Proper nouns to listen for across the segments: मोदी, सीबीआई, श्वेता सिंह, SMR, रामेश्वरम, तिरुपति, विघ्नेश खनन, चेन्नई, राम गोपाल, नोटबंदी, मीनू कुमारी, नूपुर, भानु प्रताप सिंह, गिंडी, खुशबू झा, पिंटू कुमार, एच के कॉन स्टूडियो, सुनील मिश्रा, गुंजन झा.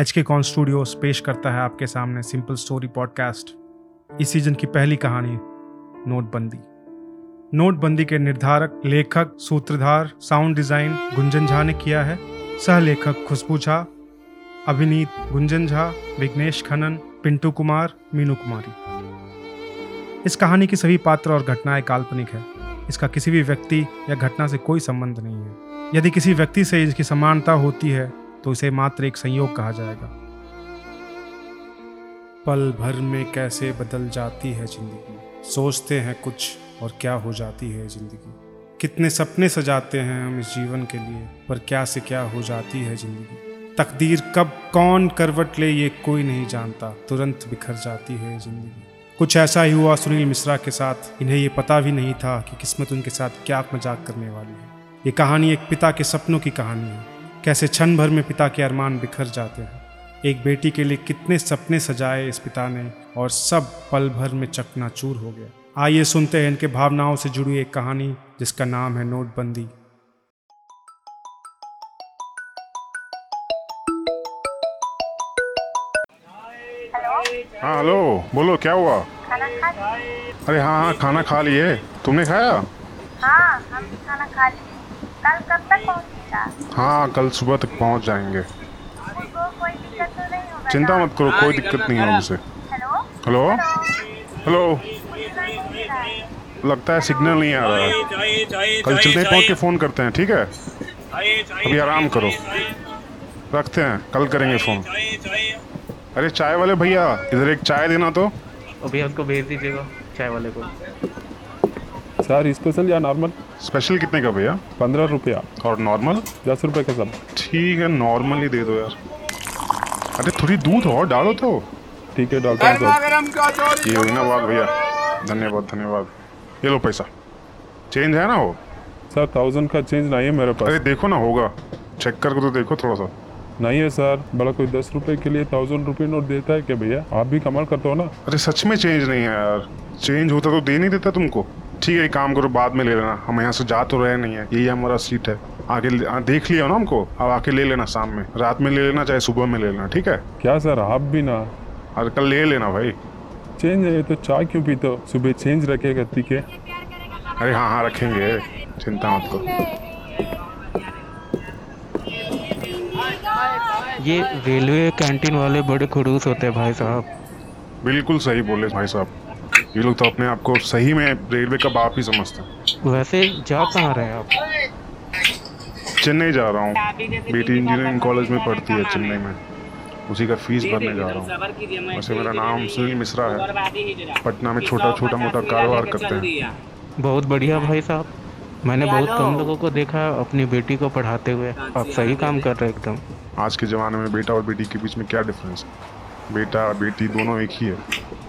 एच के कॉन स्टूडियो पेश करता है आपके सामने सिंपल स्टोरी पॉडकास्ट। इस सीजन की पहली कहानी नोटबंदी। नोटबंदी के निर्धारक, लेखक, सूत्रधार, साउंड डिजाइन गुंजन झा ने किया है। सहलेखक खुशबू झा, अभिनीत गुंजन झा, विघ्नेश खनन, पिंटू कुमार, मीनू कुमारी। इस कहानी की सभी पात्र और घटनाएं काल्पनिक है। इसका किसी भी व्यक्ति या घटना से कोई संबंध नहीं है। यदि किसी व्यक्ति से इसकी समानता होती है तो इसे मात्र एक संयोग कहा जाएगा। पल भर में कैसे बदल जाती है जिंदगी, सोचते हैं कुछ और क्या हो जाती है जिंदगी। कितने सपने सजाते हैं हम इस जीवन के लिए, पर क्या से क्या हो जाती है जिंदगी। तकदीर कब कौन करवट ले ये कोई नहीं जानता, तुरंत बिखर जाती है जिंदगी। कुछ ऐसा ही हुआ सुनील मिश्रा के साथ। इन्हें ये पता भी नहीं था कि किस्मत उनके साथ क्या मजाक करने वाली है। ये कहानी एक पिता के सपनों की कहानी है, कैसे क्षण भर में पिता के अरमान बिखर जाते हैं। एक बेटी के लिए कितने सपने सजाए इस पिता ने, और सब पल भर में चकनाचूर हो गया। आइए सुनते हैं इनके भावनाओं से जुड़ी एक कहानी जिसका नाम है नोटबंदी। हाँ हेलो, बोलो क्या हुआ? खाना खा लिए? अरे हाँ, खाना खा लिए। तुमने खाया? हाँ हम भी खाना खा लिए। कल कब तक पहुँचेगा? हाँ कल सुबह तक पहुँच जाएंगे। कोई दिक्कत तो नहीं होगा? चिंता मत करो, कोई दिक्कत नहीं है हमसे। हेलो हेलो हेलो, लगता है सिग्नल नहीं आ रहा है। कल चलते पहुँच के फ़ोन करते हैं, ठीक है? अभी आराम करो, रखते हैं, कल करेंगे फ़ोन। अरे चाय वाले भैया, इधर एक चाय देना। तो भैया उसको भेज दीजिएगा चाय वाले को। सर स्पेशल या नॉर्मल? स्पेशल कितने का भैया? 15 रुपया। और नॉर्मल? 10 रुपये का सब। ठीक है नॉर्मल ही दे दो यार। अरे थोड़ी दूध और डालो तो। ठीक है डालता हूँ। ये धन्यवाद भैया, धन्यवाद धन्यवाद। ये लो पैसा, चेंज है ना? हो सर 1000 का चेंज नहीं है मेरे पास। अरे देखो ना, होगा, चेक करके तो देखो थोड़ा सा। नहीं है सर, बड़ा कोई 10 रुपये के लिए 1000 रुपये नोट देता है क्या भैया? आप भी कमाल करते हो ना। अरे सच में चेंज नहीं है यार, चेंज होता तो दे नहीं देता तुमको। ठीक है काम करो, बाद में ले लेना, हम यहाँ से जा तो रहे नहीं है, यही हमारा सीट है। आगे देख लिया ना हमको, अब आके ले लेना, शाम में, रात में ले लेना, चाहे सुबह में ले लेना, ठीक है? क्या सर आप भी ना? अरे कल ले लेना भाई। चेंज है तो चाय क्यों पीते हो? सुबह चेंज रखेगा, ठीक है? अरे हाँ हाँ रखेंगे, चिंता मत करो। ये रेलवे कैंटीन वाले बड़े खड़ूस होते हैं भाई साहब। बिल्कुल सही बोले भाई साहब, ये लोग तो अपने आप को सही में रेलवे का बाप ही समझते हैं। वैसे जा कहाँ रहे हैं आप? चेन्नई जा रहा हूँ, बेटी इंजीनियरिंग कॉलेज में पढ़ती है चेन्नई में, उसी का फीस भरने जा रहा हूँ। वैसे मेरा नाम सुनील मिश्रा है, पटना में छोटा छोटा मोटा कारोबार करते हैं। बहुत बढ़िया भाई साहब, मैंने बहुत कम लोगों को देखा अपनी बेटी को पढ़ाते हुए, आप सही काम कर रहे हैं एकदम। आज के ज़माने में बेटा और बेटी के बीच में क्या डिफरेंस है? बेटा बेटी दोनों एक ही है।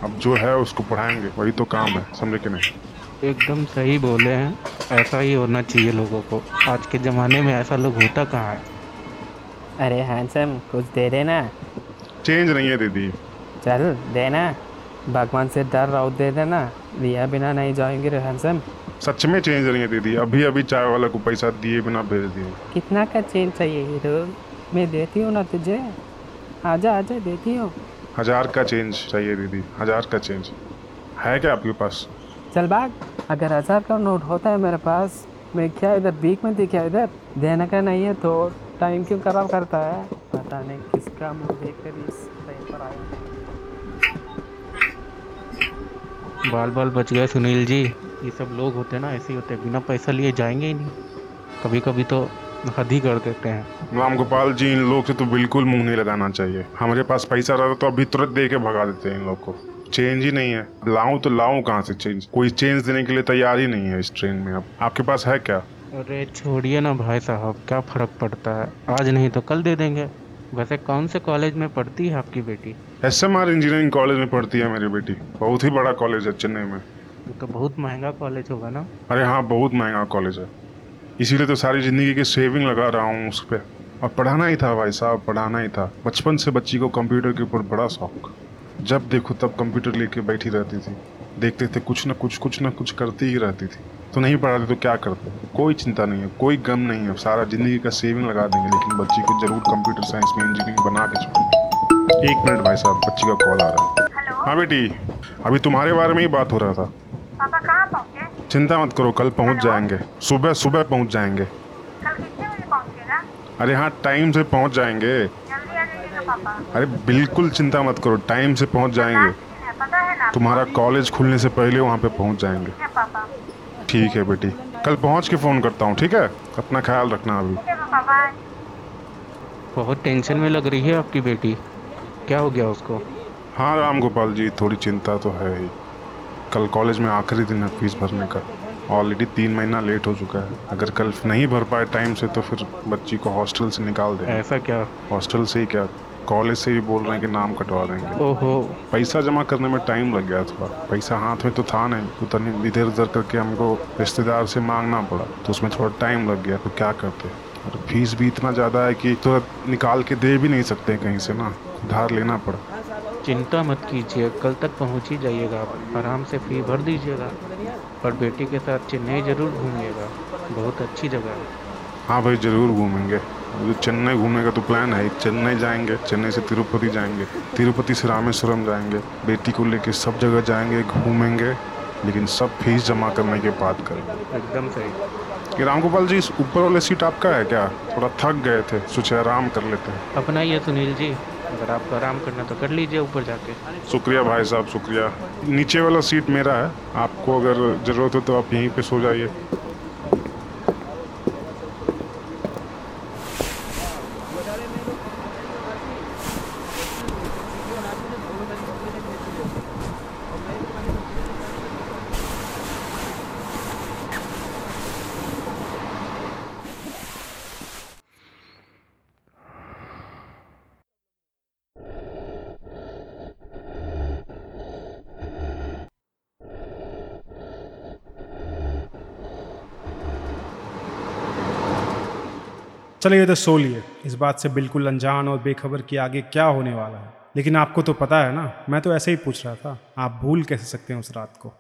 अब जो है उसको पढ़ाएंगे, वही तो काम है, समझे कि नहीं? एकदम सही बोले हैं, ऐसा ही होना चाहिए लोगों को। आज के ज़माने में ऐसा लोग होता कहाँ है। अरे हैंडसम कुछ दे देना। चेंज नहीं है दीदी। चल देना, भगवान से डर रहो, दे देना, दिया बिना नहीं जाएंगे हैंडसम। सच में चेंज नहीं है दीदी, अभी अभी चाय वाला को पैसा दिए बिना भेज दिए। कितना का चेंज चाहिए हीरो? मैं देती हूँ ना तुझे, आजा आजा देती हूँ। 1000 का चेंज चाहिए दीदी, 1000 का चेंज है क्या आपके पास? चल भाग, अगर 1000 का नोट होता है मेरे पास, मैं क्या इधर भीख में दिखा? इधर देने का नहीं है तो टाइम क्यों खराब करता है? पता नहीं किसका मुँह देख कर इस टाइम पर आया। बाल बाल बच गए सुनील जी, ये सब लोग होते हैं ना ऐसे ही होते हैं, बिना पैसा लिए जाएंगे ही नहीं, कभी कभी तो हद ही कर देते हैं। राम गोपाल जी, इन लोग से तो बिल्कुल मुंह नहीं लगाना चाहिए। हमारे पास पैसा रहता तो अभी तुरंत दे के भगा देते हैं इन लोग को। चेंज ही नहीं है, लाऊं तो लाऊं कहाँ से चेंज? कोई चेंज देने के लिए तैयार ही नहीं है इस ट्रेन में। अब आपके पास है क्या? अरे छोड़िए ना भाई साहब, क्या फ़र्क पड़ता है, आज नहीं तो कल दे देंगे। वैसे कौन से कॉलेज में पढ़ती है आपकी बेटी? SMR इंजीनियरिंग कॉलेज में पढ़ती है मेरी बेटी, बहुत ही बड़ा कॉलेज है चेन्नई में। तो बहुत महंगा कॉलेज होगा ना? अरे हाँ बहुत महंगा कॉलेज है, इसीलिए तो सारी ज़िंदगी की सेविंग लगा रहा हूँ उस पर। और पढ़ाना ही था भाई साहब, पढ़ाना ही था। बचपन से बच्ची को कंप्यूटर के ऊपर बड़ा शौक, जब देखो तब कंप्यूटर लेके बैठी रहती थी, देखते थे कुछ ना कुछ करती ही रहती थी। तो नहीं पढ़ाते तो क्या करते? कोई चिंता नहीं है, कोई गम नहीं है, सारा ज़िंदगी का सेविंग लगा देंगे, लेकिन बच्ची को जरूर कंप्यूटर साइंस में इंजीनियरिंग बना के छोड़ेंगे। एक मिनट भाई साहब, बच्ची का कॉल आ रहा है। हेलो। हाँ बेटी, अभी तुम्हारे बारे में ही बात हो रहा था। पापा कहाँ पहुँचे? चिंता मत करो, कल पहुँच जाएंगे, सुबह सुबह पहुँच जाएंगे। कल कितने बजे पहुँचेगा? अरे हाँ, टाइम से पहुँच जाएंगे। जल्दी आ जाइएगा पापा। अरे बिल्कुल चिंता मत करो, टाइम से पहुँच जाएंगे, तुम्हारा कॉलेज खुलने से पहले वहाँ पे पहुँच जाएंगे। ठीक है बेटी, कल पहुंच के फ़ोन करता हूँ। ठीक है, अपना ख्याल रखना। अभी बहुत टेंशन में लग रही है आपकी बेटी, क्या हो गया उसको? हाँ राम गोपाल जी, थोड़ी चिंता तो है ही। कल कॉलेज में आखिरी दिन है फीस भरने का, ऑलरेडी 3 महीना लेट हो चुका है। अगर कल नहीं भर पाए टाइम से तो फिर बच्ची को हॉस्टल से निकाल दें। ऐसा क्या? हॉस्टल से ही क्या, कॉलेज से भी बोल रहे हैं कि नाम कटवा देंगे। ओहो, पैसा जमा करने में टाइम लग गया थोड़ा, पैसा हाथ में तो था नहीं, उतनी इधर उधर करके हमको रिश्तेदार से मांगना पड़ा, तो उसमें थोड़ा टाइम लग गया। तो क्या करते, और फीस भी इतना ज़्यादा है कि तुरंत निकाल के दे भी नहीं सकते कहीं से ना, उधार लेना पड़ा। चिंता मत कीजिए, कल तक पहुँच ही जाइएगा आप, आराम से फी भर दीजिएगा, और बेटी के साथ चेन्नई ज़रूर घूमिएगा, बहुत अच्छी जगह है। हाँ भाई ज़रूर घूमेंगे, जो चेन्नई घूमने का तो प्लान है, चेन्नई जाएंगे, चेन्नई से तिरुपति जाएंगे, तिरुपति से रामेश्वरम जाएंगे, बेटी को लेके सब जगह जाएंगे, घूमेंगे, लेकिन सब फीस जमा करने के बाद करेंगे। एकदम सही। ये राम गोपाल जी, इस ऊपर वाले सीट आपका है क्या? थोड़ा थक गए थे, सोचे आराम कर लेते हैं। अपना ही है सुनील जी, अगर आपको आराम करना तो कर लीजिए ऊपर जाके। शुक्रिया भाई साहब, शुक्रिया। नीचे वाला सीट मेरा है, आपको अगर ज़रूरत हो तो आप यहीं पर सो जाइए। चलिए तो सो लिए, इस बात से बिल्कुल अनजान और बेखबर कि आगे क्या होने वाला है। लेकिन आपको तो पता है ना, मैं तो ऐसे ही पूछ रहा था, आप भूल कैसे सकते हैं उस रात को?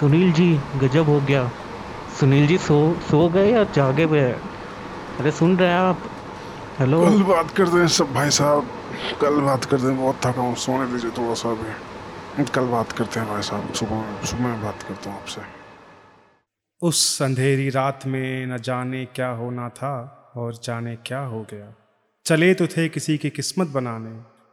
सुनील जी गजब हो गया। सुनील जी सो गए या जागे हुए? अरे सुन रहे हैं आप? हेलो, कल बात करते हैं सब भाई साहब, कल बात करते हैं, बहुत थका हूँ, सोने दीजिए थोड़ा सा भी, कल बात करते हैं भाई साहब, सुबह बात करता हूँ आपसे। उस अंधेरी रात में न जाने क्या होना था और जाने क्या हो गया। चले तो थे किसी की किस्मत बनाने,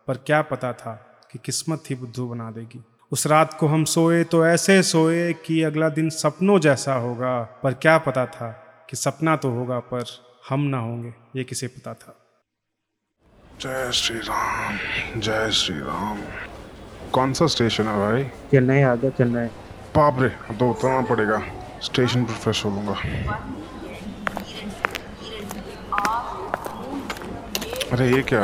पर क्या पता था कि किस्मत ही बुद्धू बना देगी। उस रात को हम सोए तो ऐसे सोए कि अगला दिन सपनों जैसा होगा, पर क्या पता था कि सपना तो होगा पर हम ना होंगे, ये किसे पता था। जय श्री राम, जय श्री राम। कौन सा स्टेशन है भाई? चेन्नई आ गया। चेन्नई, बाप रे, तो उतरना पड़ेगा, स्टेशन पर फ्रेश हो लूँगा। अरे ये क्या,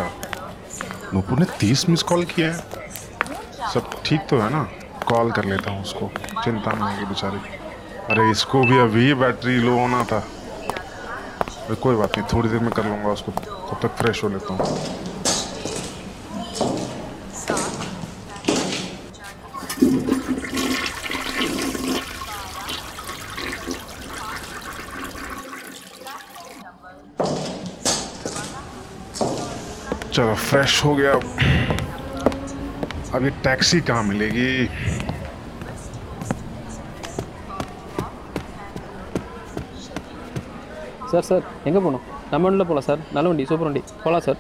नूपुर ने 30 मिस कॉल किया है। सब ठीक तो है ना? कॉल कर लेता हूँ उसको, चिंता नहीं होगी बेचारी। अरे इसको भी अभी बैटरी लो होना था। अरे कोई बात नहीं, थोड़ी देर में कर लूँगा उसको, तब तक फ्रेश हो लेता हूँ। चलो फ्रेश हो गया। अब ये टैक्सी कहाँ मिलेगी? सर எங்க போணும்? நம்ம ஊர்ல போலாம் सर, நல்ல வண்டி, சூப்பர் வண்டி, போலாம் सर।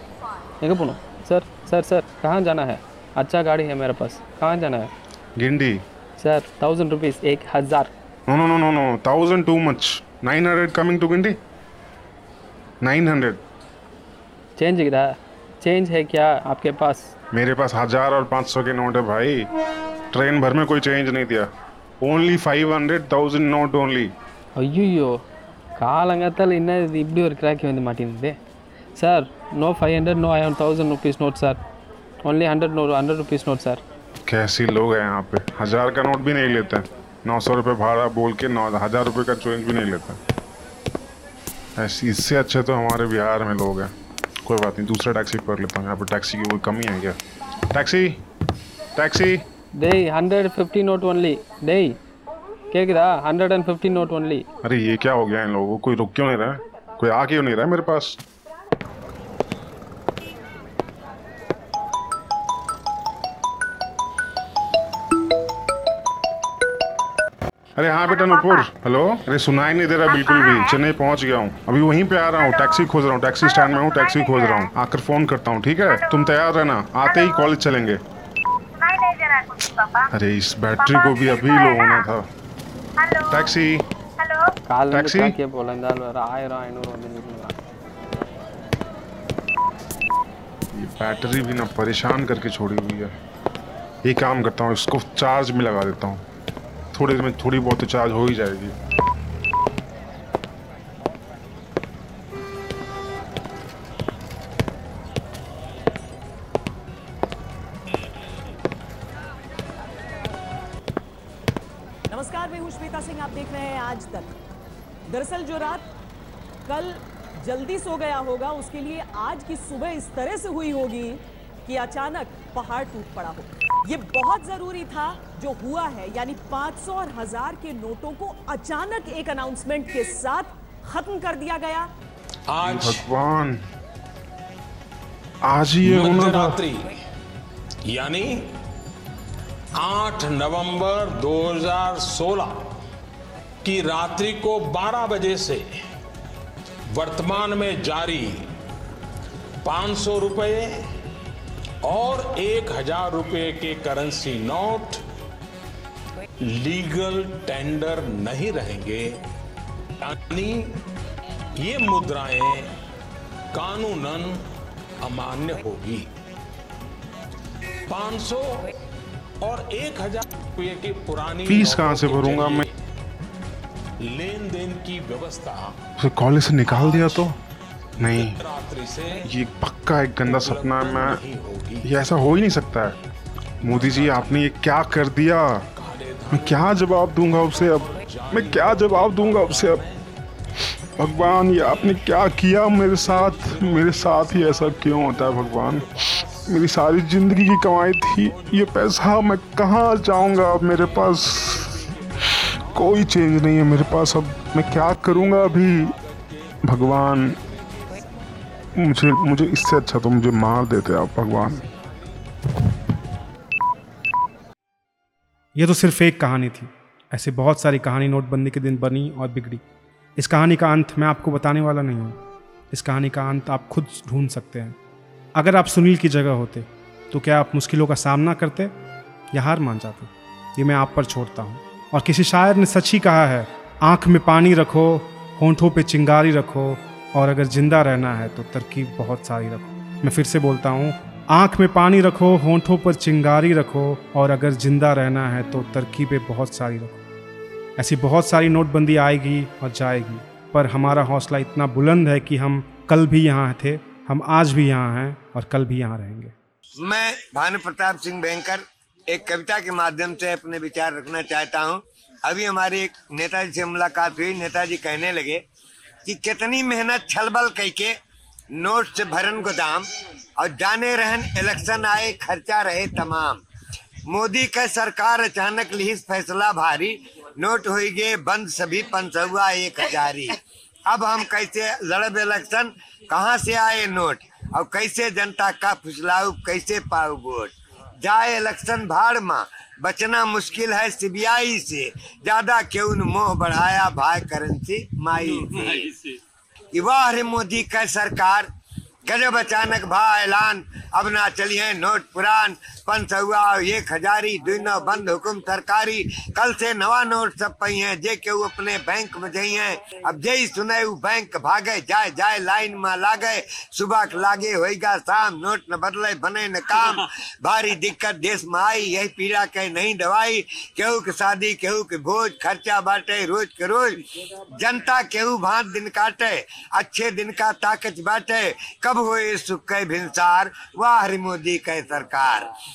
எங்க போணும்? सर कहाँ जाना है? अच्छा गाड़ी है मेरे पास, कहाँ जाना है? गिंडी। Sir 1000 rupees. 1000? No 1000 too much, 900 coming to गिंडी। 900 change किधर? चेंज है क्या आपके पास? मेरे पास 1000 और 500 के नोट है भाई, ट्रेन भर में कोई चेंज नहीं दिया। Only 500,000 note only. अय्यो, कालंगतल इन्ना इप्पडी और क्रैक வந்து மாட்டினது। Sir no 500, no 1000 rupees note sir, only 100 rupees note sir. कैसे लोग हैं यहाँ पे, 1000 का नोट भी नहीं लेते, 900 रुपये भाड़ा बोल के 1000 रुपये का चेंज भी नहीं लेते। ऐसे इससे अच्छे तो हमारे बिहार में लोग हैं। कोई बात नहीं, दूसरा टैक्सी पकड़ लेता हूँ, यहाँ पर टैक्सी की कोई कमी है क्या? टैक्सी डेई 150 नोट ओनली डेई क्या किया 150 नोट ओनली। अरे ये क्या हो गया इन लोगों को, कोई रुक क्यों नहीं रहा, कोई आ क्यों नहीं रहा मेरे पास। अरे हाँ बेटा नूपुर, हेलो। अरे सुनाई नहीं दे रहा बिल्कुल भी, चेन्नई पहुंच गया हूँ, अभी वहीं पे आ रहा हूँ, टैक्सी खोज रहा हूँ, टैक्सी स्टैंड में हूँ, टैक्सी खोज रहा हूँ, आकर फोन करता हूँ। ठीक है तुम तैयार रहना, आते ही कॉलेज चलेंगे। अरे इस बैटरी को भी अभी लो होना था। टैक्सी टैक्सी ये बैटरी भी ना परेशान करके छोड़ी हुई है। ये काम करता हूँ, इसको चार्ज में लगा देता हूँ, थोड़ी देर में थोड़ी बहुत तो चार्ज हो ही जाएगी। नमस्कार, मैं हूं श्वेता सिंह, आप देख रहे हैं आज तक। दरअसल जो रात कल जल्दी सो गया होगा उसके लिए आज की सुबह इस तरह से हुई होगी कि अचानक पहाड़ टूट पड़ा हो। ये बहुत जरूरी था जो हुआ है, यानी 500 और 1000 के नोटों को अचानक एक अनाउंसमेंट के साथ खत्म कर दिया गया। आज भगवान, आज ये मध्यरात्रि यानी 8 नवंबर 2016 की रात्रि को 12 बजे से वर्तमान में जारी 500 रुपए और 1000 रुपए के करेंसी नोट लीगल टेंडर नहीं रहेंगे, यानी ये मुद्राएं कानूनन अमान्य होगी। 500 और 1000 रुपए की पुरानी फीस कहां से भरूंगा मैं? लेन देन की व्यवस्था। कॉलेज से निकाल दिया तो नहीं, ये पक्का एक गंदा सपना है। मैं ये ऐसा हो ही नहीं सकता है। मोदी जी आपने ये क्या कर दिया, मैं क्या जवाब दूंगा उसे अब, मैं क्या जवाब दूंगा उसे अब। भगवान ये आपने क्या किया मेरे साथ, मेरे साथ ही ऐसा क्यों होता है भगवान। मेरी सारी जिंदगी की कमाई थी ये पैसा, मैं कहाँ जाऊंगा अब, मेरे पास कोई चेंज नहीं है मेरे पास अब, मैं क्या करूँगा अभी। भगवान मुझे इससे अच्छा तो मुझे मार देते आप भगवान। यह तो सिर्फ एक कहानी थी, ऐसे बहुत सारी कहानी नोटबंदी के दिन बनी और बिगड़ी। इस कहानी का अंत मैं आपको बताने वाला नहीं हूँ, इस कहानी का अंत आप खुद ढूंढ सकते हैं। अगर आप सुनील की जगह होते तो क्या आप मुश्किलों का सामना करते या हार मान जाते? ये मैं आप पर छोड़ता हूँ। और किसी शायर ने सच ही कहा है, आँख में पानी रखो, होंठों पर चिंगारी रखो, और अगर जिंदा रहना है तो तरकीब बहुत सारी रखो। मैं फिर से बोलता हूँ, आँख में पानी रखो, होंठों पर चिंगारी रखो, और अगर जिंदा रहना है तो तरकीबें बहुत सारी रखो। ऐसी बहुत सारी नोटबंदी आएगी और जाएगी, पर हमारा हौसला इतना बुलंद है कि हम कल भी यहाँ थे, हम आज भी यहाँ हैं और कल भी यहाँ रहेंगे। मैं भानु प्रताप सिंह बैंकर एक कविता के माध्यम से अपने विचार रखना चाहता हूँ। अभी हमारी एक नेताजी से मुलाकात हुई, नेताजी कहने लगे कि कितनी मेहनत छलबल करके नोट से भरन गोदाम, और जाने रहन इलेक्शन आए खर्चा रहे तमाम। मोदी के सरकार अचानक लिहिस फैसला भारी, नोट हुई गए बंद सभी 500 1 हजारी। अब हम कैसे लड़ब इलेक्शन, कहाँ से आए नोट, और कैसे जनता का फुसलाऊ, कैसे पाऊ वोट। जाए इलेक्शन भाड़ माँ, बचना मुश्किल है सीबीआई से, ज्यादा क्यों मोह बढ़ाया भाई करेंसी माई से। युवा है मोदी का सरकार, गजब अचानक भाई ऐलान, अब ना चलिए नोट पुरान, 500 1 हजारी दोनों बंद हुकुम सरकारी, कल से नवा नोट सब पही है, जे के अपने बैंक में जाइए, अब जे सुने वो बैंक भागे, जाए जाए लाइन में लागे, सुबह लागे होएगा शाम, नोट न बदले बने न काम। भारी दिक्कत देश में आई, यही पीड़ा के नहीं दवाई, केहू के शादी केहू के भोज, खर्चा बांटे रोज के रोज, जनता केहू भांत दिन काटे, अच्छे दिन का ताकत बांटे, कब होए सुख के भिनसार, वाह मोदी के सरकार।